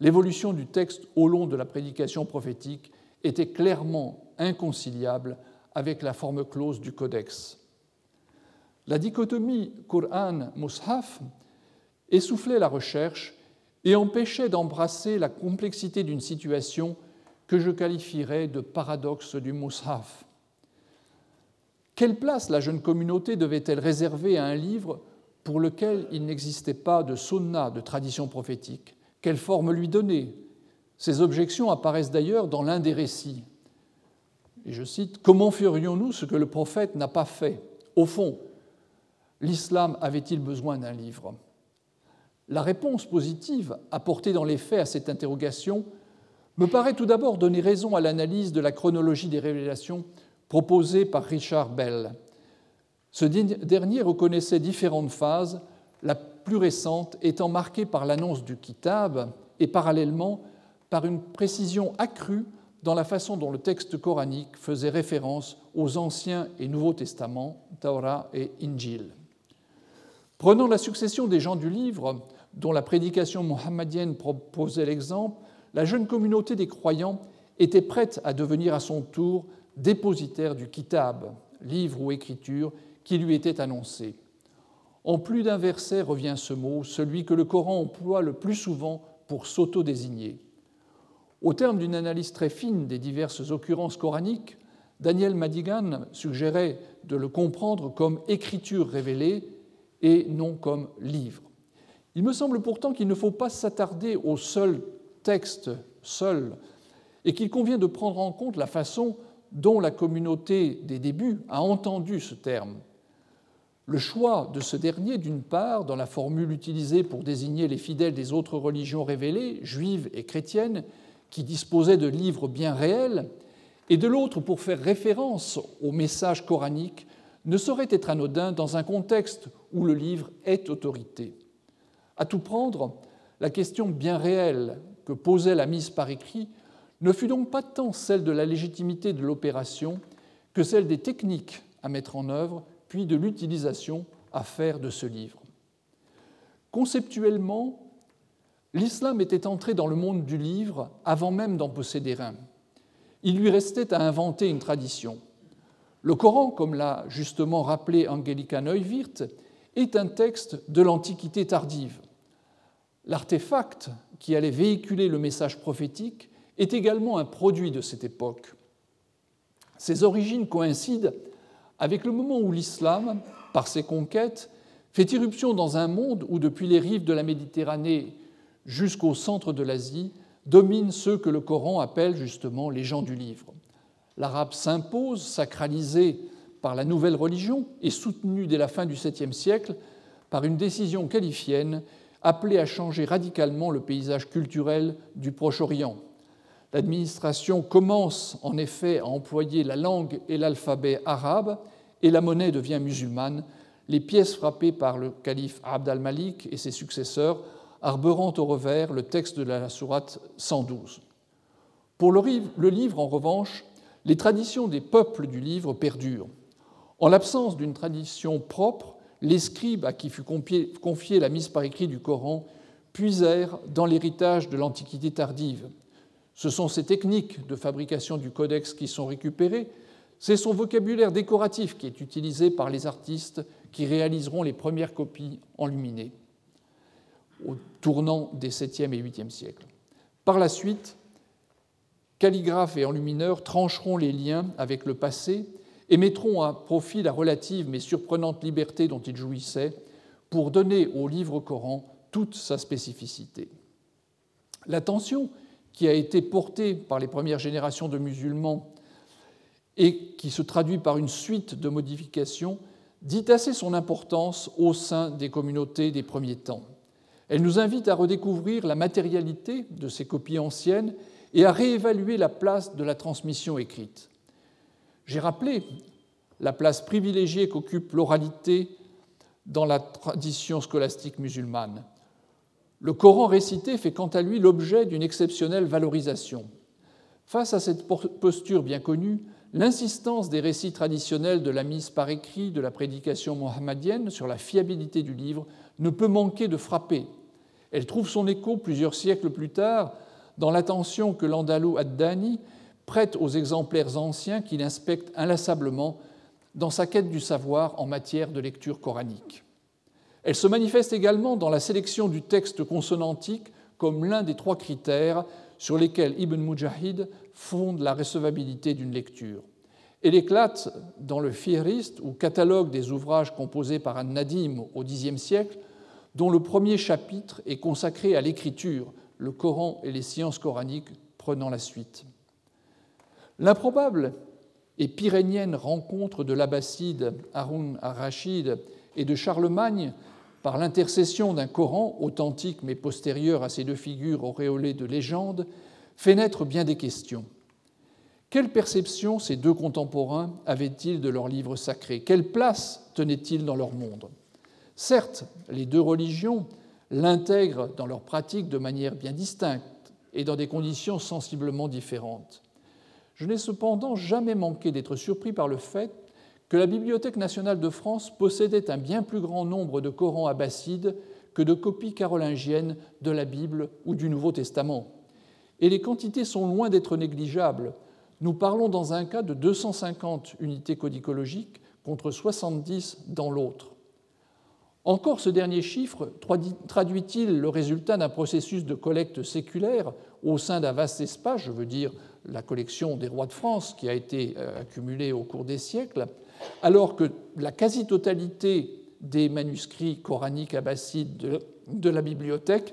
L'évolution du texte au long de la prédication prophétique était clairement inconciliable avec la forme close du codex. La dichotomie Qur'an-Mushaf essoufflait la recherche et empêchait d'embrasser la complexité d'une situation que je qualifierais de paradoxe du Mushaf. Quelle place la jeune communauté devait-elle réserver à un livre pour lequel il n'existait pas de sunna, de tradition prophétique ? Quelle forme lui donner ? Ces objections apparaissent d'ailleurs dans l'un des récits. Et je cite : « Comment ferions-nous ce que le prophète n'a pas fait ? Au fond, l'islam avait-il besoin d'un livre ? » La réponse positive apportée dans les faits à cette interrogation me paraît tout d'abord donner raison à l'analyse de la chronologie des révélations proposé par Richard Bell. Ce dernier reconnaissait différentes phases, la plus récente étant marquée par l'annonce du Kitab et parallèlement par une précision accrue dans la façon dont le texte coranique faisait référence aux Anciens et Nouveaux Testaments, Torah et Injil. Prenant la succession des gens du livre, dont la prédication mohammadienne proposait l'exemple, la jeune communauté des croyants était prête à devenir à son tour dépositaire du Kitab, livre ou écriture, qui lui était annoncé. En plus d'un verset revient ce mot, celui que le Coran emploie le plus souvent pour s'auto-désigner. Au terme d'une analyse très fine des diverses occurrences coraniques, Daniel Madigan suggérait de le comprendre comme écriture révélée et non comme livre. Il me semble pourtant qu'il ne faut pas s'attarder au seul texte seul et qu'il convient de prendre en compte la façon dont la communauté des débuts a entendu ce terme. Le choix de ce dernier, d'une part, dans la formule utilisée pour désigner les fidèles des autres religions révélées, juives et chrétiennes, qui disposaient de livres bien réels, et de l'autre pour faire référence au message coranique, ne saurait être anodin dans un contexte où le livre est autorité. À tout prendre, la question bien réelle que posait la mise par écrit ne fut donc pas tant celle de la légitimité de l'opération que celle des techniques à mettre en œuvre, puis de l'utilisation à faire de ce livre. Conceptuellement, l'islam était entré dans le monde du livre avant même d'en posséder un. Il lui restait à inventer une tradition. Le Coran, comme l'a justement rappelé Angelika Neuwirth, est un texte de l'Antiquité tardive. L'artefact qui allait véhiculer le message prophétique est également un produit de cette époque. Ses origines coïncident avec le moment où l'islam, par ses conquêtes, fait irruption dans un monde où, depuis les rives de la Méditerranée jusqu'au centre de l'Asie, dominent ceux que le Coran appelle justement les gens du livre. L'arabe s'impose, sacralisé par la nouvelle religion et soutenu dès la fin du septième siècle par une décision califienne appelée à changer radicalement le paysage culturel du Proche-Orient. L'administration commence en effet à employer la langue et l'alphabet arabe et la monnaie devient musulmane, les pièces frappées par le calife Abd al-Malik et ses successeurs arborant au revers le texte de la sourate cent douze. Pour le livre, en revanche, les traditions des peuples du livre perdurent. En l'absence d'une tradition propre, les scribes à qui fut confiée la mise par écrit du Coran puisèrent dans l'héritage de l'Antiquité tardive. Ce sont ces techniques de fabrication du codex qui sont récupérées, c'est son vocabulaire décoratif qui est utilisé par les artistes qui réaliseront les premières copies enluminées au tournant des septième et huitième siècles. Par la suite, calligraphes et enlumineurs trancheront les liens avec le passé et mettront à profit la relative mais surprenante liberté dont ils jouissaient pour donner au livre Coran toute sa spécificité. L'attention qui a été portée par les premières générations de musulmans et qui se traduit par une suite de modifications dit assez son importance au sein des communautés des premiers temps. Elle nous invite à redécouvrir la matérialité de ces copies anciennes et à réévaluer la place de la transmission écrite. J'ai rappelé la place privilégiée qu'occupe l'oralité dans la tradition scolastique musulmane. Le Coran récité fait quant à lui l'objet d'une exceptionnelle valorisation. Face à cette posture bien connue, l'insistance des récits traditionnels de la mise par écrit de la prédication mohammadienne sur la fiabilité du livre ne peut manquer de frapper. Elle trouve son écho plusieurs siècles plus tard dans l'attention que l'Andalou Ad-Dani prête aux exemplaires anciens qu'il inspecte inlassablement dans sa quête du savoir en matière de lecture coranique. Elle se manifeste également dans la sélection du texte consonantique comme l'un des trois critères sur lesquels Ibn Mujahid fonde la recevabilité d'une lecture. Elle éclate dans le Fihrist, ou catalogue des ouvrages composés par An-Nadim au dixième siècle, dont le premier chapitre est consacré à l'écriture, le Coran et les sciences coraniques prenant la suite. L'improbable et pyrénienne rencontre de l'abbasside Haroun al-Rachid et de Charlemagne par l'intercession d'un Coran authentique mais postérieur à ces deux figures auréolées de légende fait naître bien des questions. Quelle perception ces deux contemporains avaient-ils de leur livre sacré ? Quelle place tenaient-ils dans leur monde ? Certes, les deux religions l'intègrent dans leur pratique de manière bien distincte et dans des conditions sensiblement différentes. Je n'ai cependant jamais manqué d'être surpris par le fait que la Bibliothèque nationale de France possédait un bien plus grand nombre de Corans abbassides que de copies carolingiennes de la Bible ou du Nouveau Testament. Et les quantités sont loin d'être négligeables. Nous parlons dans un cas de deux cent cinquante unités codicologiques contre soixante-dix dans l'autre. Encore ce dernier chiffre traduit-il le résultat d'un processus de collecte séculaire au sein d'un vaste espace, je veux dire la collection des rois de France qui a été accumulée au cours des siècles, alors que la quasi-totalité des manuscrits coraniques abbassides de la bibliothèque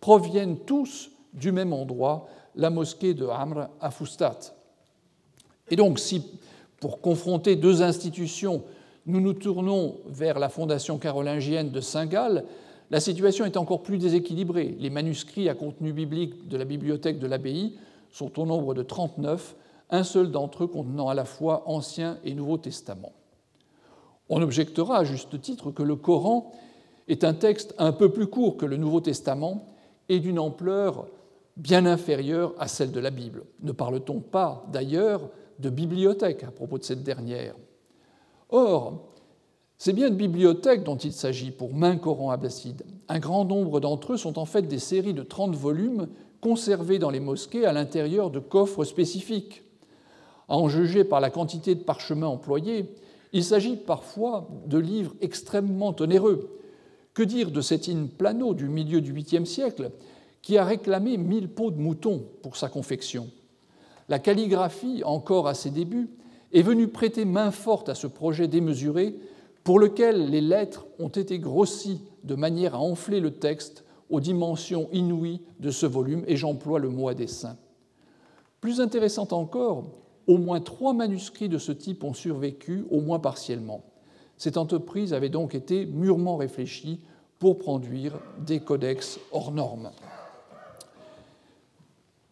proviennent tous du même endroit, la mosquée de Amr à Foustat. Et donc, si pour confronter deux institutions, nous nous tournons vers la fondation carolingienne de Saint-Gall, la situation est encore plus déséquilibrée. Les manuscrits à contenu biblique de la bibliothèque de l'abbaye sont au nombre de trente-neuf, un seul d'entre eux contenant à la fois Ancien et Nouveau Testament. On objectera à juste titre que le Coran est un texte un peu plus court que le Nouveau Testament et d'une ampleur bien inférieure à celle de la Bible. Ne parle-t-on pas, d'ailleurs, de bibliothèque à propos de cette dernière? Or, c'est bien de bibliothèques dont il s'agit pour maints Corans abbassides. Un grand nombre d'entre eux sont en fait des séries de trente volumes conservés dans les mosquées à l'intérieur de coffres spécifiques. À en juger par la quantité de parchemins employés, il s'agit parfois de livres extrêmement onéreux. Que dire de cet in plano du milieu du huitième siècle qui a réclamé mille peaux de mouton pour sa confection? La calligraphie, encore à ses débuts, est venue prêter main forte à ce projet démesuré pour lequel les lettres ont été grossies de manière à enfler le texte aux dimensions inouïes de ce volume, et j'emploie le mot à dessein. Plus intéressant encore, au moins trois manuscrits de ce type ont survécu, au moins partiellement. Cette entreprise avait donc été mûrement réfléchie pour produire des codex hors normes.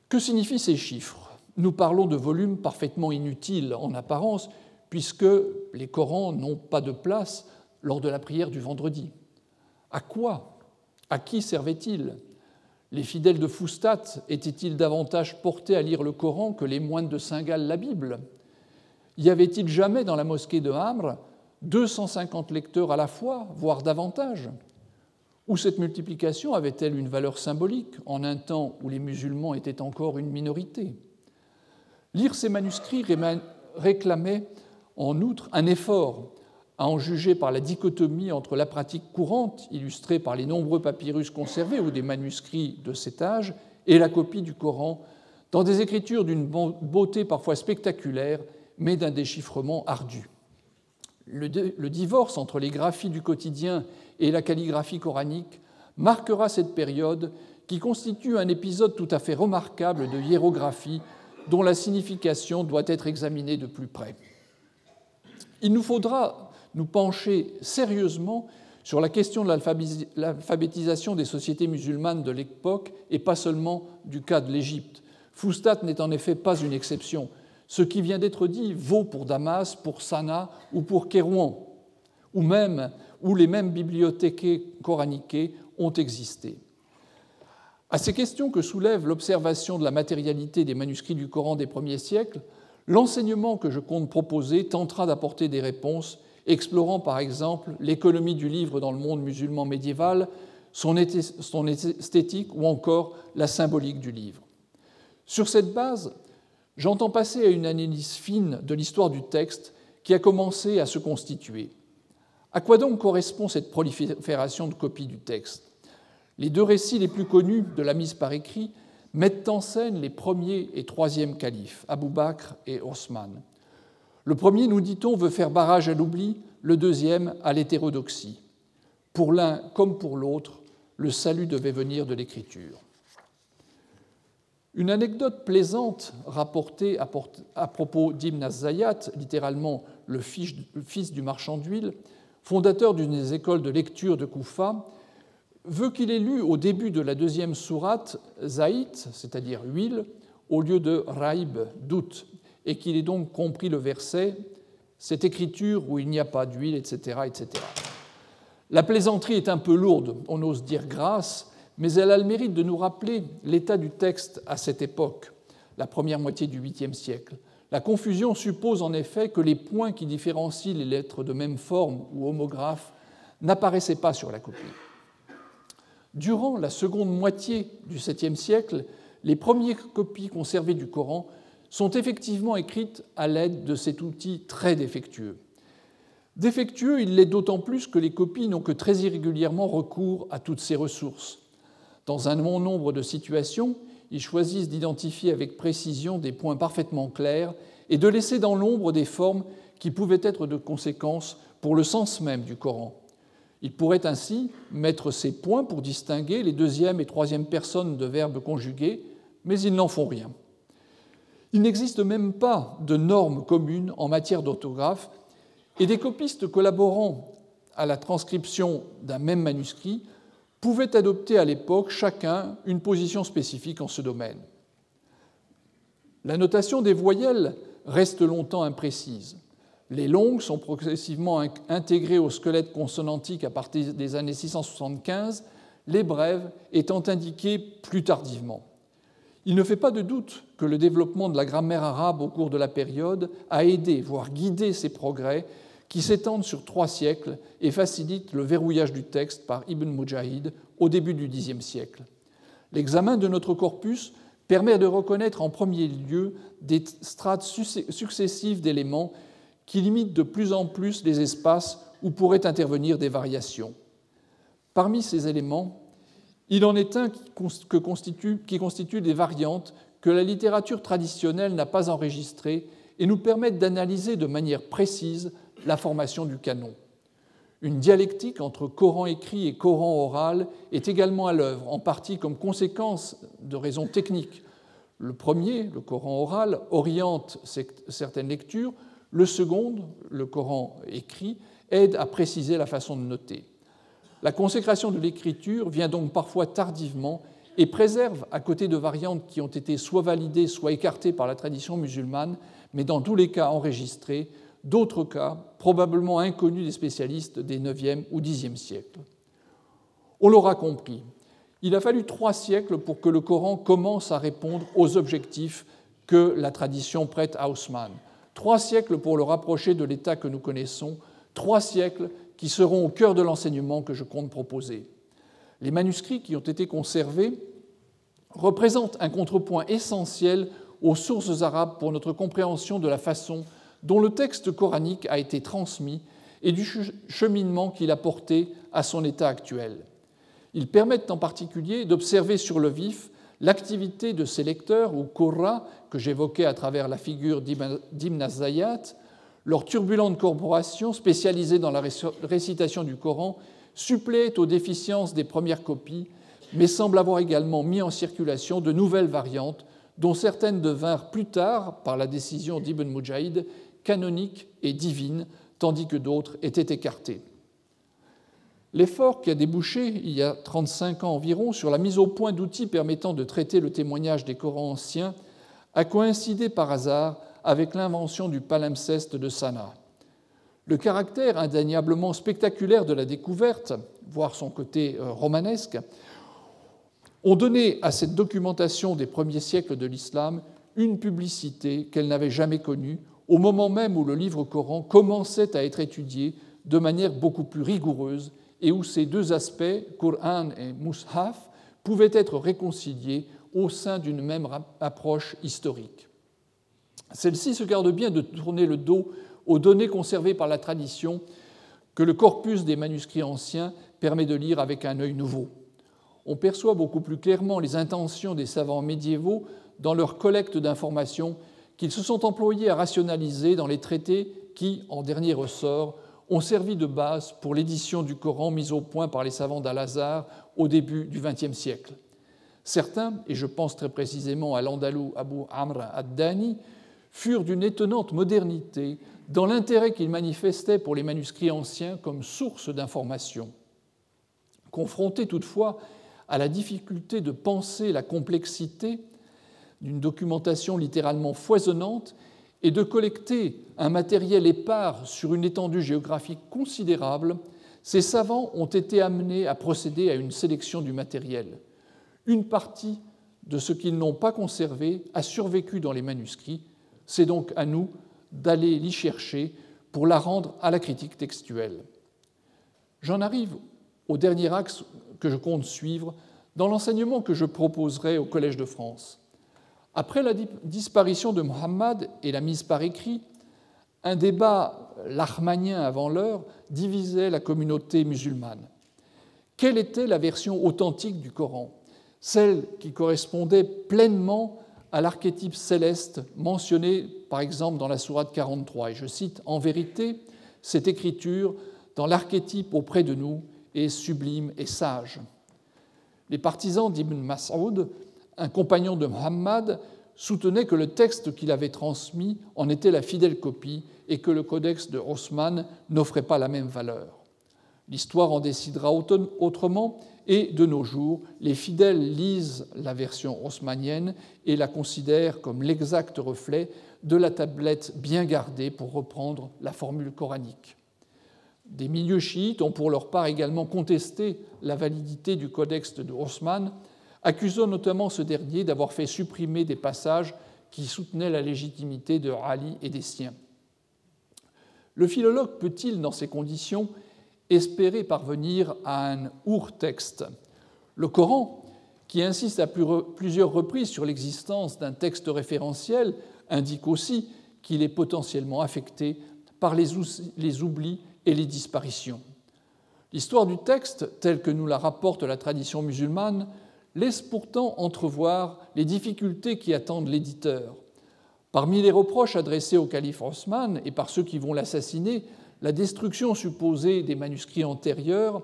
Que signifient ces chiffres? Nous parlons de volumes parfaitement inutiles en apparence, puisque les Corans n'ont pas de place lors de la prière du vendredi. À quoi? À qui servaient-ils? Les fidèles de Foustat étaient-ils davantage portés à lire le Coran que les moines de Saint-Gall la Bible? Y avait-il jamais dans la mosquée de Hamre deux cent cinquante lecteurs à la fois, voire davantage? Ou cette multiplication avait-elle une valeur symbolique en un temps où les musulmans étaient encore une minorité? Lire ces manuscrits réclamait en outre un effort, à en juger par la dichotomie entre la pratique courante, illustrée par les nombreux papyrus conservés ou des manuscrits de cet âge, et la copie du Coran, dans des écritures d'une beauté parfois spectaculaire, mais d'un déchiffrement ardu. Le, le divorce entre les graphies du quotidien et la calligraphie coranique marquera cette période qui constitue un épisode tout à fait remarquable de hiérographie dont la signification doit être examinée de plus près. Il nous faudra nous pencher sérieusement sur la question de l'alphabétisation des sociétés musulmanes de l'époque et pas seulement du cas de l'Égypte. Foustat n'est en effet pas une exception. Ce qui vient d'être dit vaut pour Damas, pour Sanaa ou pour Kérouan, où, même, où les mêmes bibliothécaires coraniquées ont existé. À ces questions que soulève l'observation de la matérialité des manuscrits du Coran des premiers siècles, l'enseignement que je compte proposer tentera d'apporter des réponses, explorant par exemple l'économie du livre dans le monde musulman médiéval, son esthétique ou encore la symbolique du livre. Sur cette base, j'entends passer à une analyse fine de l'histoire du texte qui a commencé à se constituer. À quoi donc correspond cette prolifération de copies du texte? Les deux récits les plus connus de la mise par écrit mettent en scène les premiers et troisième califes, Abou Bakr et Osman. Le premier, nous dit-on, veut faire barrage à l'oubli, le deuxième à l'hétérodoxie. Pour l'un comme pour l'autre, le salut devait venir de l'écriture. Une anecdote plaisante rapportée à propos d'Ibn az-Zayyat, littéralement le fils du marchand d'huile, fondateur d'une des écoles de lecture de Koufa, veut qu'il ait lu au début de la deuxième sourate Zaït, c'est-à-dire huile, au lieu de Raïb, doute, et qu'il ait donc compris le verset « cette écriture où il n'y a pas d'huile », et cetera, et cetera. La plaisanterie est un peu lourde, on ose dire grasse, mais elle a le mérite de nous rappeler l'état du texte à cette époque, la première moitié du huitième siècle. La confusion suppose en effet que les points qui différencient les lettres de même forme ou homographes n'apparaissaient pas sur la copie. Durant la seconde moitié du septième siècle, les premières copies conservées du Coran sont effectivement écrites à l'aide de cet outil très défectueux. Défectueux, il l'est d'autant plus que les copies n'ont que très irrégulièrement recours à toutes ces ressources. Dans un bon nombre de situations, ils choisissent d'identifier avec précision des points parfaitement clairs et de laisser dans l'ombre des formes qui pouvaient être de conséquence pour le sens même du Coran. Ils pourraient ainsi mettre ces points pour distinguer les deuxième et troisième personnes de verbes conjugués, mais ils n'en font rien. Il n'existe même pas de normes communes en matière d'orthographe et des copistes collaborant à la transcription d'un même manuscrit pouvaient adopter à l'époque chacun une position spécifique en ce domaine. La notation des voyelles reste longtemps imprécise. Les longues sont progressivement intégrées au squelette consonantique à partir des années six cent soixante-quinze, les brèves étant indiquées plus tardivement. Il ne fait pas de doute que le développement de la grammaire arabe au cours de la période a aidé, voire guidé ces progrès qui s'étendent sur trois siècles et facilitent le verrouillage du texte par Ibn Mujahid au début du dixième siècle. L'examen de notre corpus permet de reconnaître en premier lieu des strates successives d'éléments qui limitent de plus en plus les espaces où pourraient intervenir des variations. Parmi ces éléments, il en est un qui constitue, qui constitue des variantes que la littérature traditionnelle n'a pas enregistrées et nous permettent d'analyser de manière précise la formation du canon. Une dialectique entre Coran écrit et Coran oral est également à l'œuvre, en partie comme conséquence de raisons techniques. Le premier, le Coran oral, oriente certaines lectures. Le second, le Coran écrit, aide à préciser la façon de noter. La consécration de l'écriture vient donc parfois tardivement et préserve, à côté de variantes qui ont été soit validées, soit écartées par la tradition musulmane, mais dans tous les cas enregistrées, d'autres cas probablement inconnus des spécialistes des neuvième ou dixième siècles. On l'aura compris, il a fallu trois siècles pour que le Coran commence à répondre aux objectifs que la tradition prête à Haussmann. Trois siècles pour le rapprocher de l'état que nous connaissons, trois siècles qui seront au cœur de l'enseignement que je compte proposer. Les manuscrits qui ont été conservés représentent un contrepoint essentiel aux sources arabes pour notre compréhension de la façon dont le texte coranique a été transmis et du cheminement qu'il a porté à son état actuel. Ils permettent en particulier d'observer sur le vif l'activité de ces lecteurs, ou qurra, que j'évoquais à travers la figure d'Ibn az-Zayyat, leur turbulente corporation, spécialisée dans la récitation du Coran, suppléait aux déficiences des premières copies, mais semble avoir également mis en circulation de nouvelles variantes, dont certaines devinrent plus tard, par la décision d'Ibn Mujahid, canoniques et divines, tandis que d'autres étaient écartées. L'effort qui a débouché, il y a trente-cinq ans environ, sur la mise au point d'outils permettant de traiter le témoignage des Corans anciens a coïncidé par hasard avec l'invention du palimpseste de Sanaa. Le caractère indéniablement spectaculaire de la découverte, voire son côté romanesque, ont donné à cette documentation des premiers siècles de l'islam une publicité qu'elle n'avait jamais connue, au moment même où le livre Coran commençait à être étudié de manière beaucoup plus rigoureuse et où ces deux aspects, Qur'an et Mushaf, pouvaient être réconciliés au sein d'une même approche historique. Celle-ci se garde bien de tourner le dos aux données conservées par la tradition que le corpus des manuscrits anciens permet de lire avec un œil nouveau. On perçoit beaucoup plus clairement les intentions des savants médiévaux dans leur collecte d'informations qu'ils se sont employés à rationaliser dans les traités qui, en dernier ressort, ont servi de base pour l'édition du Coran mise au point par les savants d'Al-Azhar au début du vingtième siècle. Certains, et je pense très précisément à l'Andalou Abu Amr Ad-Dani, furent d'une étonnante modernité dans l'intérêt qu'ils manifestaient pour les manuscrits anciens comme source d'information. Confrontés toutefois à la difficulté de penser la complexité d'une documentation littéralement foisonnante et de collecter un matériel épars sur une étendue géographique considérable, ces savants ont été amenés à procéder à une sélection du matériel. Une partie de ce qu'ils n'ont pas conservé a survécu dans les manuscrits. C'est donc à nous d'aller l'y chercher pour la rendre à la critique textuelle. J'en arrive au dernier axe que je compte suivre dans l'enseignement que je proposerai au Collège de France. Après la disparition de Mohammed et la mise par écrit, un débat lahmanien avant l'heure divisait la communauté musulmane. Quelle était la version authentique du Coran, celle qui correspondait pleinement à l'archétype céleste mentionné par exemple dans la sourate quarante-trois. Et je cite, « En vérité, cette écriture, dans l'archétype auprès de nous, est sublime et sage. » Les partisans d'Ibn Mas'oud, un compagnon de Muhammad, soutenait que le texte qu'il avait transmis en était la fidèle copie et que le codex de Haussmann n'offrait pas la même valeur. L'histoire en décidera autrement Et de nos jours, les fidèles lisent la version haussmannienne et la considèrent comme l'exact reflet de la tablette bien gardée, pour reprendre la formule coranique. Des milieux chiites ont pour leur part également contesté la validité du codex de Haussmann, accusant notamment ce dernier d'avoir fait supprimer des passages qui soutenaient la légitimité de Ali et des siens. Le philologue peut-il, dans ces conditions, espérer parvenir à un our-texte? Le Coran, qui insiste à plusieurs reprises sur l'existence d'un texte référentiel, indique aussi qu'il est potentiellement affecté par les oublis et les disparitions. L'histoire du texte, telle que nous la rapporte la tradition musulmane, laisse pourtant entrevoir les difficultés qui attendent l'éditeur. Parmi les reproches adressés au calife Haussmann et par ceux qui vont l'assassiner, la destruction supposée des manuscrits antérieurs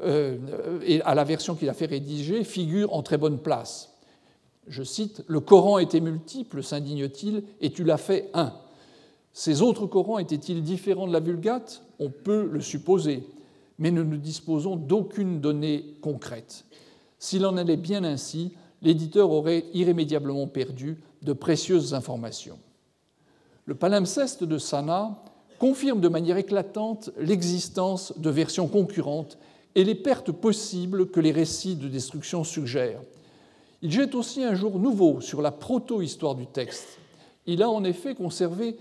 euh, et à la version qu'il a fait rédiger figure en très bonne place. Je cite : « Le Coran était multiple, s'indigne-t-il, et tu l'as fait un. Ces autres Corans étaient-ils différents de la Vulgate ? On peut le supposer, mais nous ne disposons d'aucune donnée concrète. S'il en allait bien ainsi, l'éditeur aurait irrémédiablement perdu de précieuses informations. » Le palimpseste de Sanaa confirme de manière éclatante l'existence de versions concurrentes et les pertes possibles que les récits de destruction suggèrent. Il jette aussi un jour nouveau sur la proto-histoire du texte. Il a en effet conservé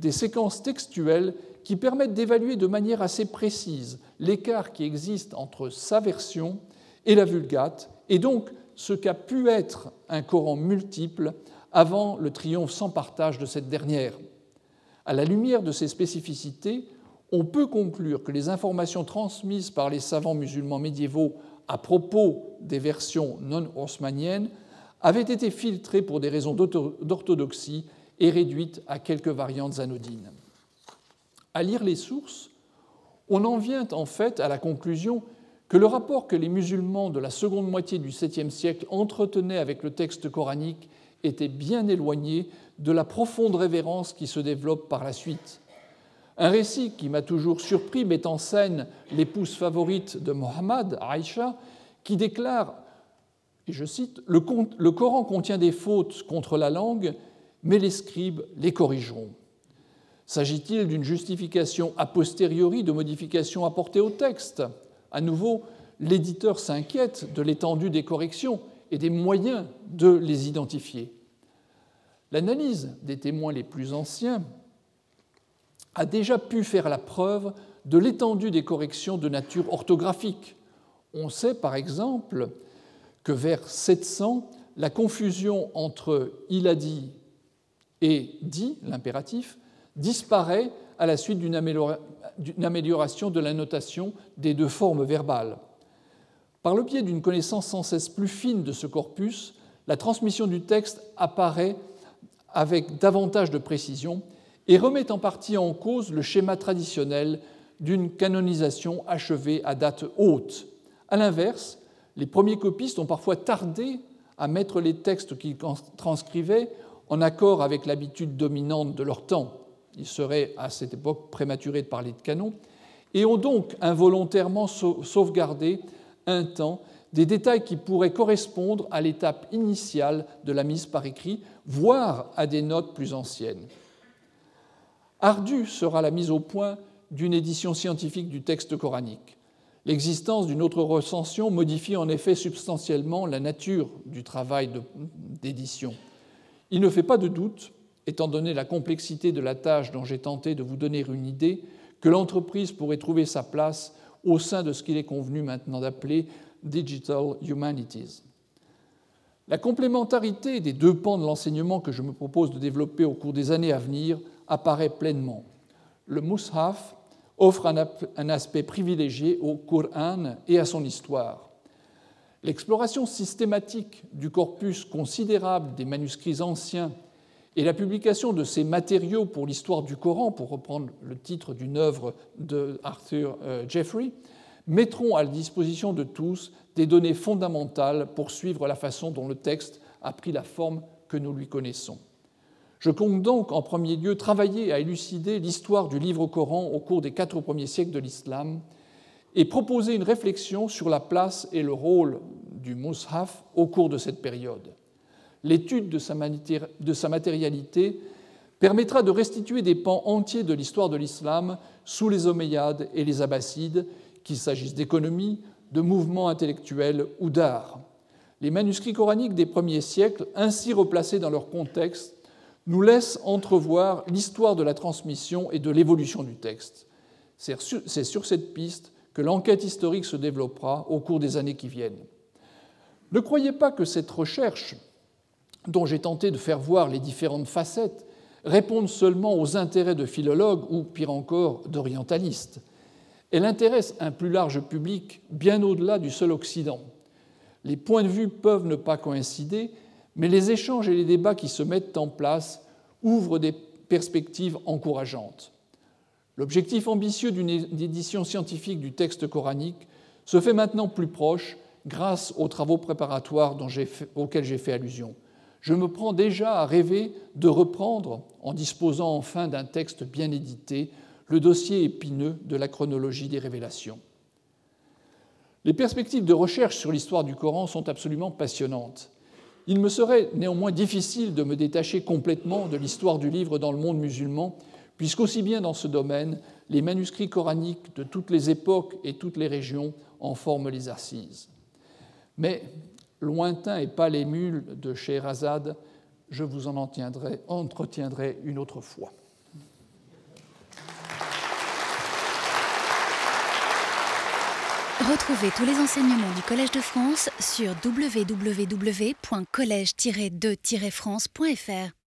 des séquences textuelles qui permettent d'évaluer de manière assez précise l'écart qui existe entre sa version et la Vulgate, et donc ce qu'a pu être un Coran multiple avant le triomphe sans partage de cette dernière. À la lumière de ces spécificités, on peut conclure que les informations transmises par les savants musulmans médiévaux à propos des versions non-haussmanniennes avaient été filtrées pour des raisons d'orthodoxie et réduites à quelques variantes anodines. À lire les sources, on en vient en fait à la conclusion que le rapport que les musulmans de la seconde moitié du septième siècle entretenaient avec le texte coranique était bien éloigné de la profonde révérence qui se développe par la suite. Un récit qui m'a toujours surpris met en scène l'épouse favorite de Mohammed, Aïcha, qui déclare, et je cite, « Le Coran contient des fautes contre la langue, mais les scribes les corrigeront. » S'agit-il d'une justification a posteriori de modifications apportées au texte ? À nouveau, l'éditeur s'inquiète de l'étendue des corrections et des moyens de les identifier. L'analyse des témoins les plus anciens a déjà pu faire la preuve de l'étendue des corrections de nature orthographique. On sait par exemple que vers sept cents, la confusion entre « il a dit » et « dit », l'impératif, disparaît à la suite d'une amélioration de la notation des deux formes verbales. Par le biais d'une connaissance sans cesse plus fine de ce corpus, la transmission du texte apparaît avec davantage de précision et remet en partie en cause le schéma traditionnel d'une canonisation achevée à date haute. À l'inverse, les premiers copistes ont parfois tardé à mettre les textes qu'ils transcrivaient en accord avec l'habitude dominante de leur temps. Ils seraient à cette époque prématurés de parler de canon et ont donc involontairement sauvegardé un temps des détails qui pourraient correspondre à l'étape initiale de la mise par écrit, voire à des notes plus anciennes. Ardue sera la mise au point d'une édition scientifique du texte coranique. L'existence d'une autre recension modifie en effet substantiellement la nature du travail de, d'édition. Il ne fait pas de doute, étant donné la complexité de la tâche dont j'ai tenté de vous donner une idée, que l'entreprise pourrait trouver sa place au sein de ce qu'il est convenu maintenant d'appeler « Digital Humanities ». La complémentarité des deux pans de l'enseignement que je me propose de développer au cours des années à venir apparaît pleinement. Le Mushaf offre un aspect privilégié au Qur'an et à son histoire. L'exploration systématique du corpus considérable des manuscrits anciens et la publication de ces matériaux pour l'histoire du Coran, pour reprendre le titre d'une œuvre de Arthur Jeffrey, mettront à la disposition de tous des données fondamentales pour suivre la façon dont le texte a pris la forme que nous lui connaissons. Je compte donc en premier lieu travailler à élucider l'histoire du livre Coran au cours des quatre premiers siècles de l'islam et proposer une réflexion sur la place et le rôle du Mushaf au cours de cette période. L'étude de sa matérialité permettra de restituer des pans entiers de l'histoire de l'islam sous les Omeyyades et les Abbassides, qu'il s'agisse d'économie, de mouvements intellectuels ou d'art. Les manuscrits coraniques des premiers siècles, ainsi replacés dans leur contexte, nous laissent entrevoir l'histoire de la transmission et de l'évolution du texte. C'est sur cette piste que l'enquête historique se développera au cours des années qui viennent. Ne croyez pas que cette recherche, dont j'ai tenté de faire voir les différentes facettes, réponde seulement aux intérêts de philologues ou, pire encore, d'orientalistes. Elle intéresse un plus large public, bien au-delà du seul Occident. Les points de vue peuvent ne pas coïncider, mais les échanges et les débats qui se mettent en place ouvrent des perspectives encourageantes. L'objectif ambitieux d'une édition scientifique du texte coranique se fait maintenant plus proche grâce aux travaux préparatoires dont j'ai fait, auxquels j'ai fait allusion. Je me prends déjà à rêver de reprendre, en disposant enfin d'un texte bien édité, le dossier épineux de la chronologie des révélations. Les perspectives de recherche sur l'histoire du Coran sont absolument passionnantes. Il me serait néanmoins difficile de me détacher complètement de l'histoire du livre dans le monde musulman, puisqu'aussi bien dans ce domaine, les manuscrits coraniques de toutes les époques et toutes les régions en forment les assises. Mais, lointain et pâle et mûle de Scheherazade, je vous en entretiendrai, entretiendrai une autre fois. Retrouvez tous les enseignements du Collège de France sur w w w point collège tiret deux tiret france point f r.